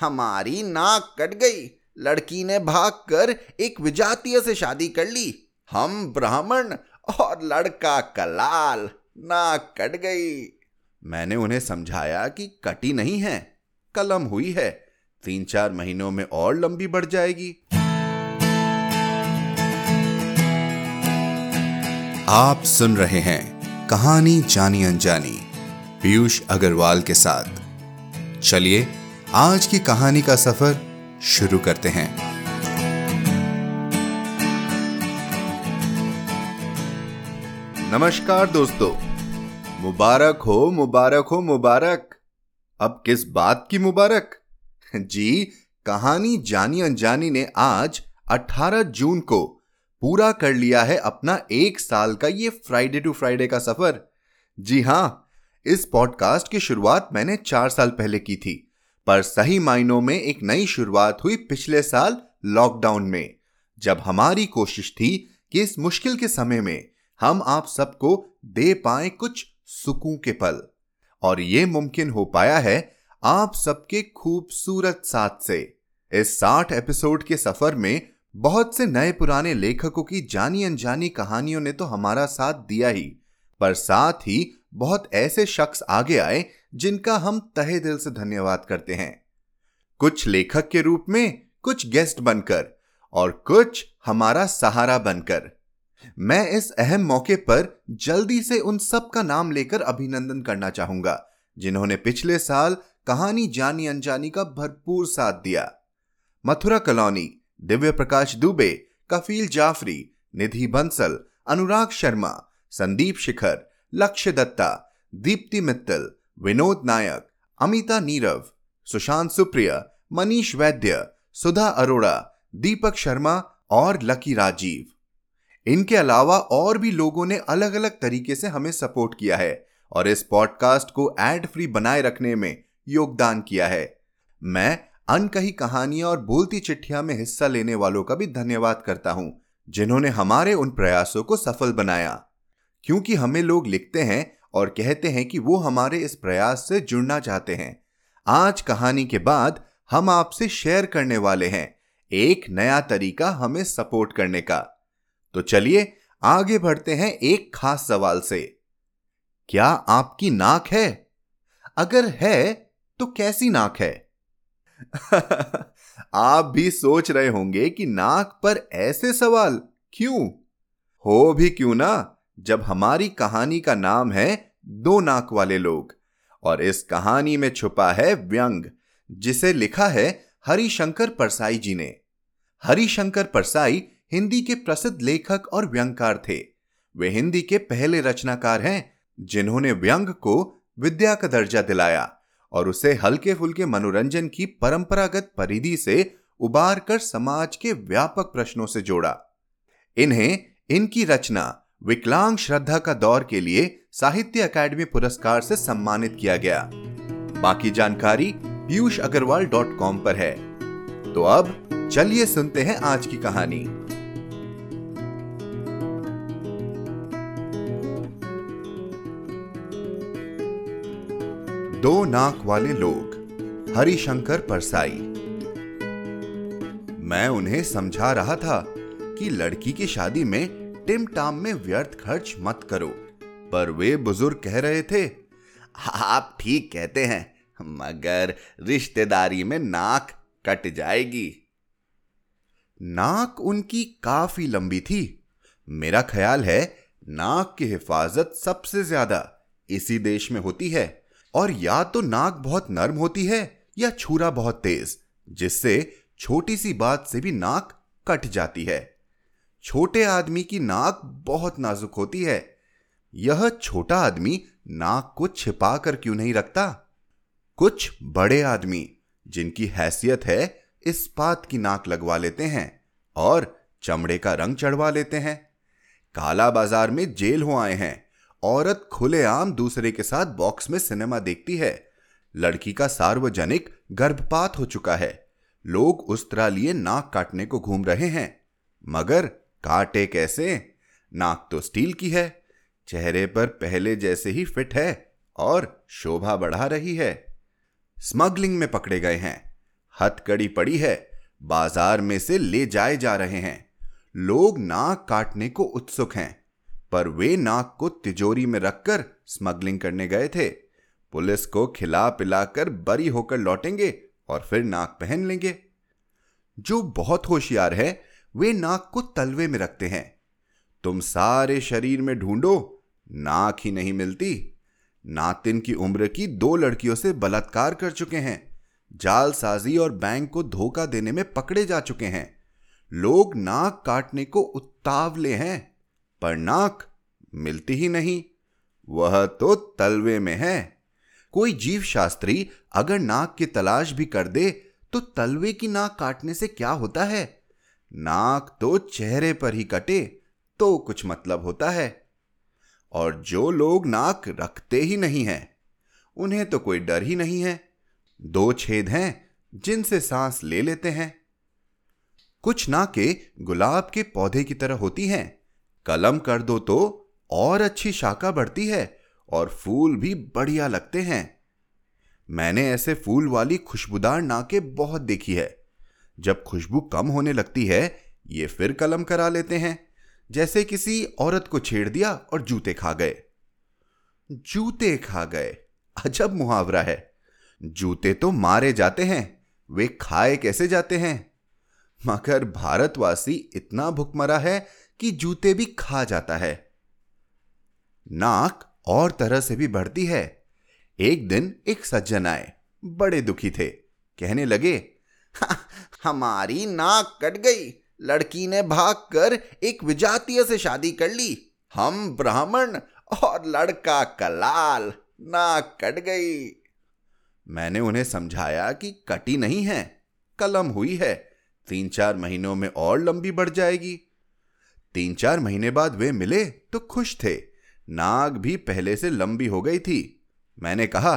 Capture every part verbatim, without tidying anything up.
हमारी नाक कट गई। लड़की ने भागकर एक विजातीय से शादी कर ली। हम ब्राह्मण और लड़का कलाल। नाक कट गई। मैंने उन्हें समझाया कि कटी नहीं है, कलम हुई है। तीन चार महीनों में और लंबी बढ़ जाएगी। आप सुन रहे हैं कहानी जानी अनजानी पीयूष अग्रवाल के साथ। चलिए आज की कहानी का सफर शुरू करते हैं। नमस्कार दोस्तों, मुबारक हो मुबारक हो मुबारक। अब किस बात की मुबारक जी? कहानी जानी अनजानी ने आज अठारह जून को पूरा कर लिया है अपना एक साल का ये फ्राइडे टू फ्राइडे का सफर। जी हां, इस पॉडकास्ट की शुरुआत मैंने चार साल पहले की थी, पर सही मायनों में एक नई शुरुआत हुई पिछले साल लॉकडाउन में, जब हमारी कोशिश थी कि इस मुश्किल के समय में हम आप सबको दे पाए कुछ सुकून के पल। और ये मुमकिन हो पाया है आप सबके खूबसूरत साथ से। इस साठ एपिसोड के सफर में बहुत से नए पुराने लेखकों की जानी अनजानी कहानियों ने तो हमारा साथ दिया ही, पर साथ ही बहुत ऐसे शख्स आगे आए जिनका हम तहे दिल से धन्यवाद करते हैं। कुछ लेखक के रूप में, कुछ गेस्ट बनकर और कुछ हमारा सहारा बनकर। मैं इस अहम मौके पर जल्दी से उन सब का नाम लेकर अभिनंदन करना चाहूंगा जिन्होंने पिछले साल कहानी जानी अनजानी का भरपूर साथ दिया। मथुरा कलौनी, दिव्य प्रकाश दुबे, कफील जाफरी, निधि बंसल, अनुराग शर्मा, संदीप शिखर, लक्ष्य दत्ता, दीप्ति मित्तल, विनोद नायक, अमिता नीरव, सुशांत सुप्रिया, मनीष वैद्य, सुधा अरोड़ा, दीपक शर्मा और लकी राजीव। इनके अलावा और भी लोगों ने अलग अलग तरीके से हमें सपोर्ट किया है और इस पॉडकास्ट को एड फ्री बनाए रखने में योगदान किया है। मैं अनकही कहानियां और बोलती चिट्ठियां में हिस्सा लेने वालों का भी धन्यवाद करता हूं जिन्होंने हमारे उन प्रयासों को सफल बनाया, क्योंकि हमें लोग लिखते हैं और कहते हैं कि वो हमारे इस प्रयास से जुड़ना चाहते हैं। आज कहानी के बाद हम आपसे शेयर करने वाले हैं एक नया तरीका हमें सपोर्ट करने का। तो चलिए आगे बढ़ते हैं एक खास सवाल से। क्या आपकी नाक है? अगर है तो कैसी नाक है? आप भी सोच रहे होंगे कि नाक पर ऐसे सवाल क्यों? हो भी क्यों ना, जब हमारी कहानी का नाम है दो नाक वाले लोग और इस कहानी में छुपा है व्यंग, जिसे लिखा है हरिशंकर परसाई जी ने। हरिशंकर परसाई हिंदी के प्रसिद्ध लेखक और व्यंगकार थे। वे हिंदी के पहले रचनाकार हैं जिन्होंने व्यंग को विद्या का दर्जा दिलाया और उसे हल्के फुल्के मनोरंजन की परंपरागत परिधि से उबार कर समाज के व्यापक प्रश्नों से जोड़ा। इन्हें इनकी रचना विकलांग श्रद्धा का दौर के लिए साहित्य अकादमी पुरस्कार से सम्मानित किया गया। बाकी जानकारी पीयूष अग्रवाल डॉट कॉम पर है। तो अब चलिए सुनते हैं आज की कहानी। दो नाक वाले लोग, हरिशंकर परसाई। मैं उन्हें समझा रहा था कि लड़की की शादी में टिमटाम में व्यर्थ खर्च मत करो, पर वे बुजुर्ग कह रहे थे, आप ठीक कहते हैं, मगर रिश्तेदारी में नाक कट जाएगी। नाक उनकी काफी लंबी थी। मेरा ख्याल है नाक की हिफाजत सबसे ज्यादा इसी देश में होती है, और या तो नाक बहुत नर्म होती है या छुरा बहुत तेज, जिससे छोटी सी बात से भी नाक कट जाती है। छोटे आदमी की नाक बहुत नाजुक होती है। यह छोटा आदमी नाक को छिपा कर क्यों नहीं रखता? कुछ बड़े आदमी जिनकी हैसियत है इस्पात की नाक लगवा लेते हैं और चमड़े का रंग चढ़वा लेते हैं। काला बाजार में जेल हो आए हैं। औरत खुलेआम दूसरे के साथ बॉक्स में सिनेमा देखती है। लड़की का सार्वजनिक गर्भपात हो चुका है। लोग उस तरह लिए नाक काटने को घूम रहे हैं, मगर काटे कैसे? नाक तो स्टील की है, चेहरे पर पहले जैसे ही फिट है और शोभा बढ़ा रही है। स्मगलिंग में पकड़े गए हैं। हथकड़ी पड़ी है, बाजार में से ले जाए जा रहे हैं। लोग नाक काटने को उत्सुक हैं, पर वे नाक को तिजोरी में रखकर स्मगलिंग करने गए थे। पुलिस को खिला पिलाकर बरी होकर लौटेंगे और फिर नाक पहन लेंगे। जो बहुत होशियार है वे नाक को तलवे में रखते हैं। तुम सारे शरीर में ढूंढो, नाक ही नहीं मिलती। नातिन की उम्र की दो लड़कियों से बलात्कार कर चुके हैं, जालसाजी और बैंक को धोखा देने में पकड़े जा चुके हैं। लोग नाक काटने को उतावले हैं, पर नाक मिलती ही नहीं, वह तो तलवे में है। कोई जीव शास्त्री अगर नाक की तलाश भी कर दे तो तलवे की नाक काटने से क्या होता है? नाक तो चेहरे पर ही कटे तो कुछ मतलब होता है। और जो लोग नाक रखते ही नहीं हैं, उन्हें तो कोई डर ही नहीं है। दो छेद हैं जिनसे सांस ले लेते हैं। कुछ नाके गुलाब के पौधे की तरह होती हैं, कलम कर दो तो और अच्छी शाखा बढ़ती है और फूल भी बढ़िया लगते हैं। मैंने ऐसे फूल वाली खुशबूदार नाके बहुत देखी है। जब खुशबू कम होने लगती है ये फिर कलम करा लेते हैं, जैसे किसी औरत को छेड़ दिया और जूते खा गए। जूते खा गए, अजब मुहावरा है। जूते तो मारे जाते हैं, वे खाए कैसे जाते हैं? मगर भारतवासी इतना भुखमरा है कि जूते भी खा जाता है। नाक और तरह से भी बढ़ती है। एक दिन एक सज्जन आए, बड़े दुखी थे। कहने लगे, हमारी नाक कट गई, लड़की ने भागकर एक विजातीय से शादी कर ली। हम ब्राह्मण और लड़का कलाल, नाक कट गई। मैंने उन्हें समझाया कि कटी नहीं है, कलम हुई है, तीन चार महीनों में और लंबी बढ़ जाएगी। तीन चार महीने बाद वे मिले तो खुश थे, नाक भी पहले से लंबी हो गई थी। मैंने कहा,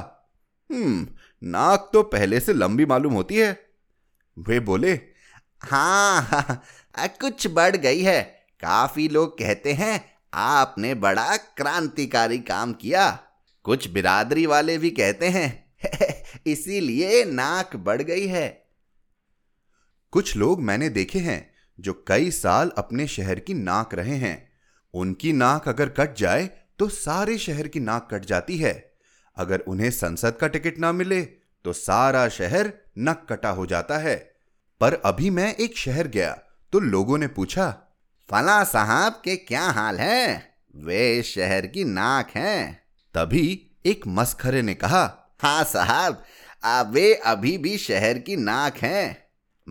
हम्म, नाक तो पहले से लंबी मालूम होती है। वे बोले, हाँ, हाँ कुछ बढ़ गई है। काफी लोग कहते हैं आपने बड़ा क्रांतिकारी काम किया। कुछ बिरादरी वाले भी कहते हैं इसीलिए नाक बढ़ गई है। कुछ लोग मैंने देखे हैं जो कई साल अपने शहर की नाक रहे हैं। उनकी नाक अगर कट जाए तो सारे शहर की नाक कट जाती है। अगर उन्हें संसद का टिकट ना मिले तो सारा शहर नक कटा हो जाता है। पर अभी मैं एक शहर गया तो लोगों ने पूछा, फला साहब के क्या हाल है? वे शहर की नाक हैं। तभी एक मस्खरे ने कहा, हाँ साहब, आप वे अभी भी शहर की नाक हैं,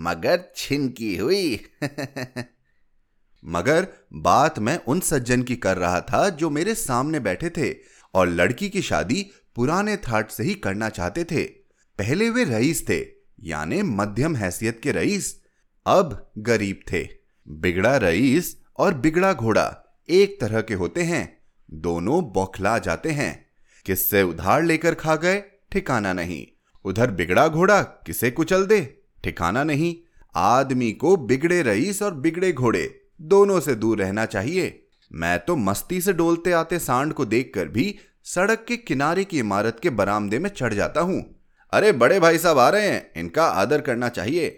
मगर छिनकी हुई मगर बात मैं उन सज्जन की कर रहा था जो मेरे सामने बैठे थे और लड़की की शादी पुराने ठाट से ही करना चाहते थे। पहले वे रईस थे, यानी मध्यम हैसियत के रईस, अब गरीब थे। बिगड़ा रईस और बिगड़ा घोड़ा एक तरह के होते हैं, दोनों बौखला जाते हैं। किससे उधार लेकर खा गए ठिकाना नहीं। उधर बिगड़ा घोड़ा किसे कुचल दे ठिकाना नहीं। आदमी को बिगड़े रईस और बिगड़े घोड़े दोनों से दूर रहना चाहिए। मैं तो मस्ती से डोलते आते सांड को देखकर भी सड़क के किनारे की इमारत के बरामदे में चढ़ जाता हूं। अरे बड़े भाई साहब आ रहे हैं, इनका आदर करना चाहिए।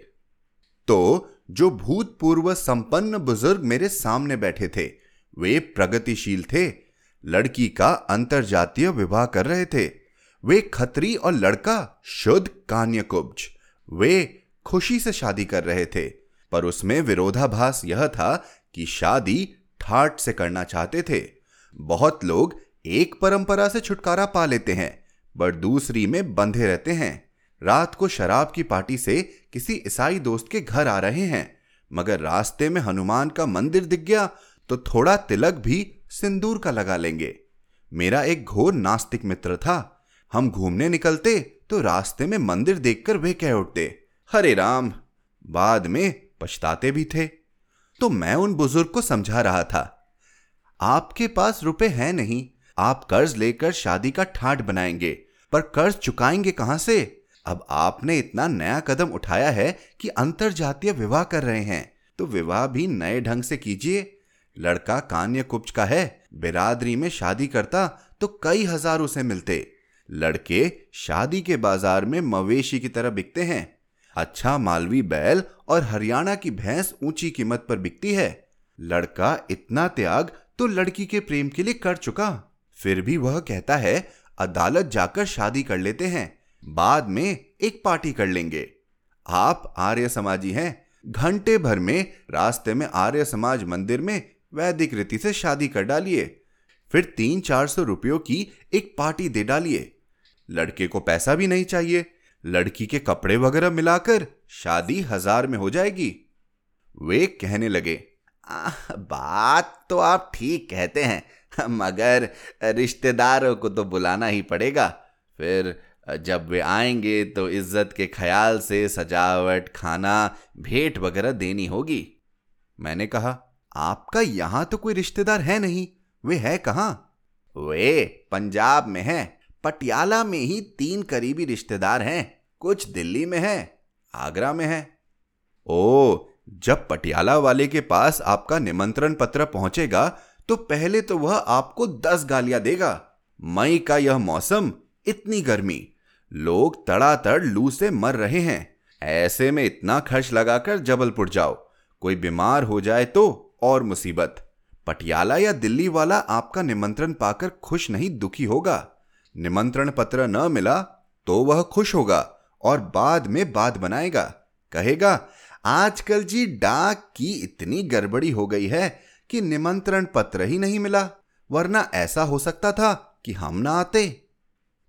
तो जो भूतपूर्व संपन्न बुजुर्ग मेरे सामने बैठे थे वे प्रगतिशील थे। लड़की का अंतरजातीय विवाह कर रहे थे। वे खत्री और लड़का शुद्ध कान्यकुब्ज। वे खुशी से शादी कर रहे थे, पर उसमें विरोधाभास यह था कि शादी ठाट से करना चाहते थे। बहुत लोग एक परंपरा से छुटकारा पा लेते हैं पर दूसरी में बंधे रहते हैं। रात को शराब की पार्टी से किसी ईसाई दोस्त के घर आ रहे हैं, मगर रास्ते में हनुमान का मंदिर दिख गया तो थोड़ा तिलक भी सिंदूर का लगा लेंगे। मेरा एक घोर नास्तिक मित्र था। हम घूमने निकलते तो रास्ते में मंदिर देखकर वे कह उठते, हरे राम। बाद में पछताते भी थे। तो मैं उन बुजुर्ग को समझा रहा था, आपके पास रुपए हैं नहीं, आप कर्ज लेकर शादी का ठाट बनाएंगे, पर कर्ज चुकाएंगे कहां से? अब आपने इतना नया कदम उठाया है कि अंतरजातीय विवाह कर रहे हैं, तो विवाह भी नए ढंग से कीजिए। लड़का कान्यकुब्ज का है, बिरादरी में शादी करता तो कई हजार उसे मिलते। लड़के शादी के बाजार में मवेशी की तरह बिकते हैं। अच्छा मालवी बैल और हरियाणा की भैंस ऊंची कीमत पर बिकती है। लड़का इतना त्याग तो लड़की के प्रेम के लिए कर चुका, फिर भी वह कहता है अदालत जाकर शादी कर लेते हैं, बाद में एक पार्टी कर लेंगे। आप आर्य समाजी हैं, घंटे भर में रास्ते में आर्य समाज मंदिर में वैदिक रीति से शादी कर डालिए, फिर तीन चार सौ रुपयों की एक पार्टी दे डालिए। लड़के को पैसा भी नहीं चाहिए, लड़की के कपड़े वगैरह मिलाकर शादी हजार में हो जाएगी। वे कहने लगे, आ, बात तो आप ठीक कहते हैं, मगर रिश्तेदारों को तो बुलाना ही पड़ेगा। फिर जब वे आएंगे तो इज्जत के ख्याल से सजावट, खाना, भेंट वगैरह देनी होगी। मैंने कहा, आपका यहाँ तो कोई रिश्तेदार है नहीं, वे है कहाँ? वे पंजाब में हैं, पटियाला में ही तीन करीबी रिश्तेदार हैं, कुछ दिल्ली में हैं, आगरा में हैं। ओ, जब पटियाला वाले के पास आपका निमंत्रण पत्र पहुंचेगा तो पहले तो वह आपको दस गालियां देगा। मई का यह मौसम, इतनी गर्मी, लोग तड़ातड़ लू से मर रहे हैं, ऐसे में इतना खर्च लगाकर जबलपुर जाओ, कोई बीमार हो जाए तो और मुसीबत। पटियाला या दिल्ली वाला आपका निमंत्रण पाकर खुश नहीं, दुखी होगा। निमंत्रण पत्र न मिला तो वह खुश होगा और बाद में बात बनाएगा, कहेगा आजकल जी डाक की इतनी गड़बड़ी हो गई है कि निमंत्रण पत्र ही नहीं मिला, वरना ऐसा हो सकता था कि हम ना आते।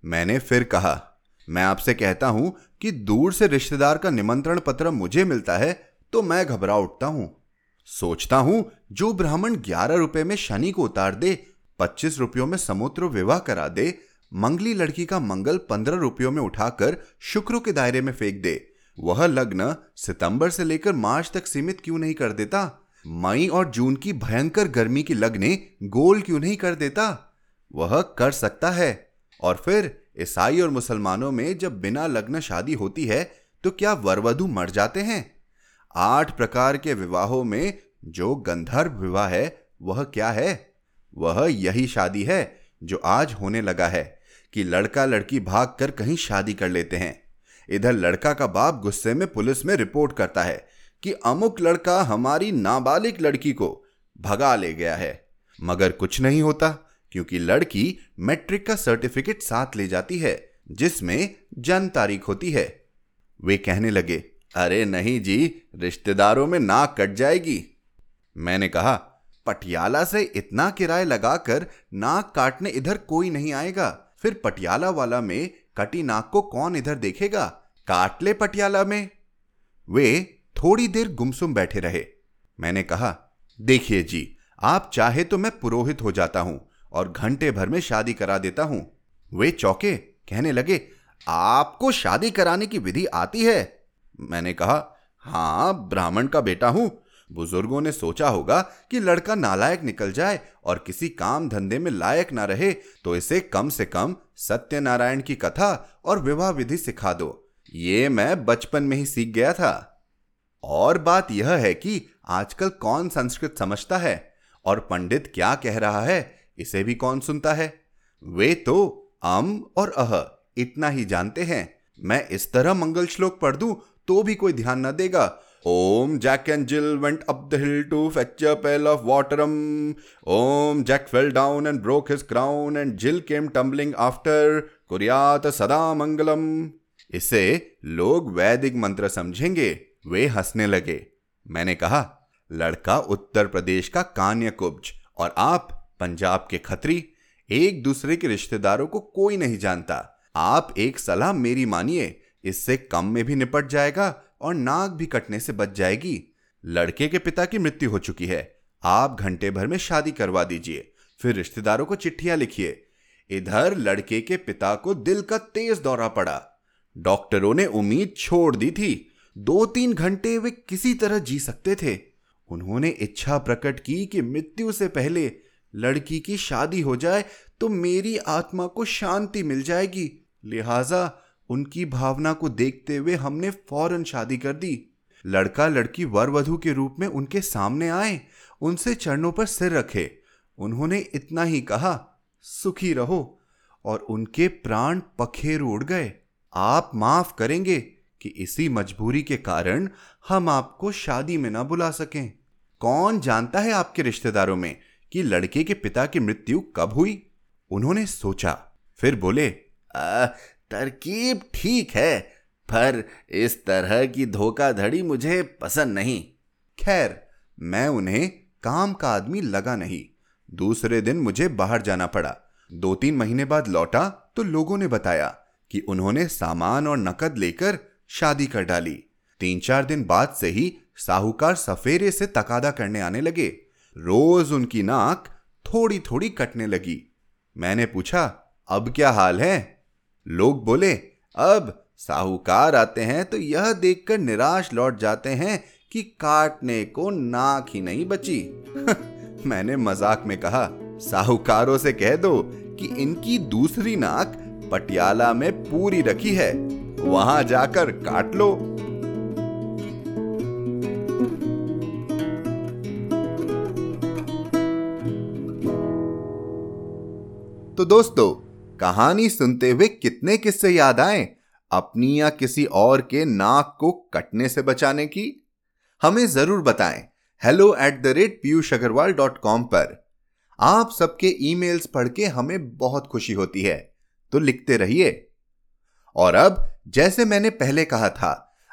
मैंने फिर कहा, मैं आपसे कहता हूं कि दूर से रिश्तेदार का निमंत्रण पत्र मुझे मिलता है तो मैं घबरा उठता हूं, सोचता हूं जो ब्राह्मण ग्यारह रुपए में शनि को उतार दे, पच्चीस रुपयों में समुद्र विवाह करा दे, मंगली लड़की का मंगल पंद्रह रुपयों में उठाकर शुक्र के दायरे में फेंक दे, वह लग्न सितंबर से लेकर मार्च तक सीमित क्यों नहीं कर देता? मई और जून की भयंकर गर्मी की लग्ने गोल क्यों नहीं कर देता? वह कर सकता है। और फिर ईसाई और मुसलमानों में जब बिना लग्न शादी होती है तो क्या वरवधू मर जाते हैं? आठ प्रकार के विवाहों में जो गंधर्व विवाह है वह क्या है? वह यही शादी है जो आज होने लगा है कि लड़का लड़की भाग कर कहीं शादी कर लेते हैं। इधर लड़का का बाप गुस्से में पुलिस में रिपोर्ट करता है कि अमुक लड़का हमारी नाबालिग लड़की को भगा ले गया है, मगर कुछ नहीं होता क्योंकि लड़की मैट्रिक का सर्टिफिकेट साथ ले जाती है जिसमें जन्म तारीख होती है। वे कहने लगे, अरे नहीं जी, रिश्तेदारों में नाक कट जाएगी। मैंने कहा, पटियाला से इतना किराया लगाकर नाक काटने इधर कोई नहीं आएगा, फिर पटियाला वाला में कटी नाक को कौन इधर देखेगा, काट ले पटियाला में। वे थोड़ी देर गुमसुम बैठे रहे। मैंने कहा, देखिए जी, आप चाहे तो मैं पुरोहित हो जाता हूं और घंटे भर में शादी करा देता हूं। वे चौंके, कहने लगे, आपको शादी कराने की विधि आती है? मैंने कहा, हाँ, ब्राह्मण का बेटा हूं। बुजुर्गों ने सोचा होगा कि लड़का नालायक निकल जाए और किसी काम धंधे में लायक ना रहे तो इसे कम से कम सत्यनारायण की कथा और विवाह विधि सिखा दो, ये मैं बचपन में ही सीख गया था। और बात यह है कि आजकल कौन संस्कृत समझता है और पंडित क्या कह रहा है इसे भी कौन सुनता है। वे तो अम और अह इतना ही जानते हैं। मैं इस तरह मंगल श्लोक पढ़ दूं तो भी कोई ध्यान न देगा। ओम Jack and Jill went up the hill to fetch a pail of वाटरम, ओम Jack fell down and broke his crown and Jill came tumbling after, कुर्यात सदा मंगलम। इसे लोग वैदिक मंत्र समझेंगे। वे हंसने लगे। मैंने कहा, लड़का उत्तर प्रदेश का कान्य कुब्ज और आप पंजाब के खत्री, एक दूसरे के रिश्तेदारों को कोई नहीं जानता। आप एक सलाह मेरी मानिए, इससे कम में भी निपट जाएगा और नाक भी कटने से बच जाएगी। लड़के के पिता की मृत्यु हो चुकी है, आप घंटे भर में शादी करवा दीजिए, फिर रिश्तेदारों को चिट्ठियां लिखिए। इधर लड़के के पिता को दिल का तेज दौरा पड़ा, डॉक्टरों ने उम्मीद छोड़ दी थी। दो तीन घंटे वे किसी तरह जी सकते थे। उन्होंने इच्छा प्रकट की कि मृत्यु से पहले लड़की की शादी हो जाए तो मेरी आत्मा को शांति मिल जाएगी, लिहाजा उनकी भावना को देखते हुए हमने फौरन शादी कर दी। लड़का लड़की वर वधू के रूप में उनके सामने आए, उनसे चरणों पर सिर रखे, उन्होंने इतना ही कहा, सुखी रहो, और उनके प्राण पखेरु उड़ गए। आप माफ करेंगे कि इसी मजबूरी के कारण हम आपको शादी में ना बुला सकें। कौन जानता है आपके रिश्तेदारों में कि लड़के के पिता की मृत्यु कब हुई? उन्होंने सोचा, फिर बोले, आ, तरकीब ठीक है, पर इस तरह की धोखाधड़ी मुझे पसंद नहीं। खैर, मैं उन्हें काम का आदमी लगा नहीं। दूसरे दिन मुझे बाहर जाना पड़ा। दो तीन महीने बाद लौटा तो लोगों ने बताया कि उन्होंने सामान और नकद लेकर शादी कर डाली। तीन चार दिन बाद से ही साहूकार सफेरे से तकादा करने आने लगे। रोज उनकी नाक थोड़ी थोड़ी कटने लगी। मैंने पूछा, अब क्या हाल है? लोग बोले, अब साहूकार आते हैं तो यह देखकर निराश लौट जाते हैं कि काटने को नाक ही नहीं बची। मैंने मजाक में कहा, साहूकारों से कह दो कि इनकी दूसरी नाक पटियाला में पूरी रखी है, वहां जाकर काट लो। तो दोस्तों, कहानी सुनते हुए कितने किस्से याद आए अपनी या किसी और के नाक को कटने से बचाने की? हमें जरूर बताएं hello at the rate Piyush Agarwal dot com पर। आप सबके ईमेल्स पढ़ के हमें बहुत खुशी होती है, तो लिखते रहिए। और अब जैसे मैंने पहले कहा था,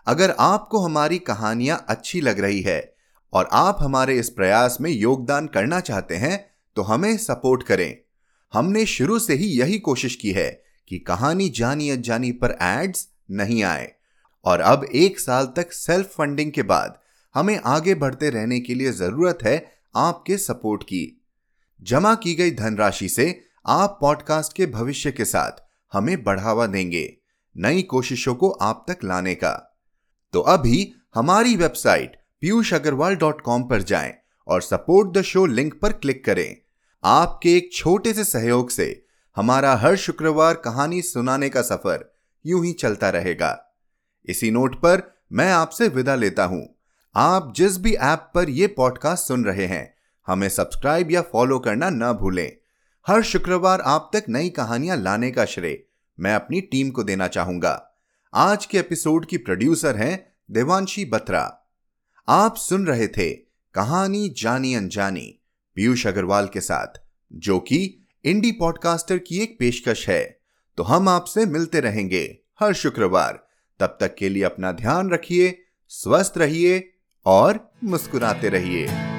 अगर आपको हमारी कहानियां अच्छी लग रही है और आप हमारे इस प्रयास में योगदान करना चाहते हैं तो हमें सपोर्ट करें। हमने शुरू से ही यही कोशिश की है कि कहानी जानी अनजानी पर एड्स नहीं आए, और अब एक साल तक सेल्फ फंडिंग के बाद हमें आगे बढ़ते रहने के लिए जरूरत है आपके सपोर्ट की। जमा की गई धनराशि से आप पॉडकास्ट के भविष्य के साथ हमें बढ़ावा देंगे नई कोशिशों को आप तक लाने का। तो अभी हमारी website Piyush Agarwal dot com पर जाएं और सपोर्ट द शो लिंक पर क्लिक करें। आपके एक छोटे से सहयोग से हमारा हर शुक्रवार कहानी सुनाने का सफर यूं ही चलता रहेगा। इसी नोट पर मैं आपसे विदा लेता हूं। आप जिस भी ऐप पर यह पॉडकास्ट सुन रहे हैं, हमें सब्सक्राइब या फॉलो करना ना भूलें। हर शुक्रवार आप तक नई कहानियां लाने का श्रेय मैं अपनी टीम को देना चाहूंगा। आज के एपिसोड की प्रोड्यूसर हैं देवांशी बत्रा। आप सुन रहे थे कहानी जानी अनजानी पीयूष अग्रवाल के साथ, जो कि इंडी पॉडकास्टर की एक पेशकश है। तो हम आपसे मिलते रहेंगे हर शुक्रवार। तब तक के लिए अपना ध्यान रखिए, स्वस्थ रहिए और मुस्कुराते रहिए।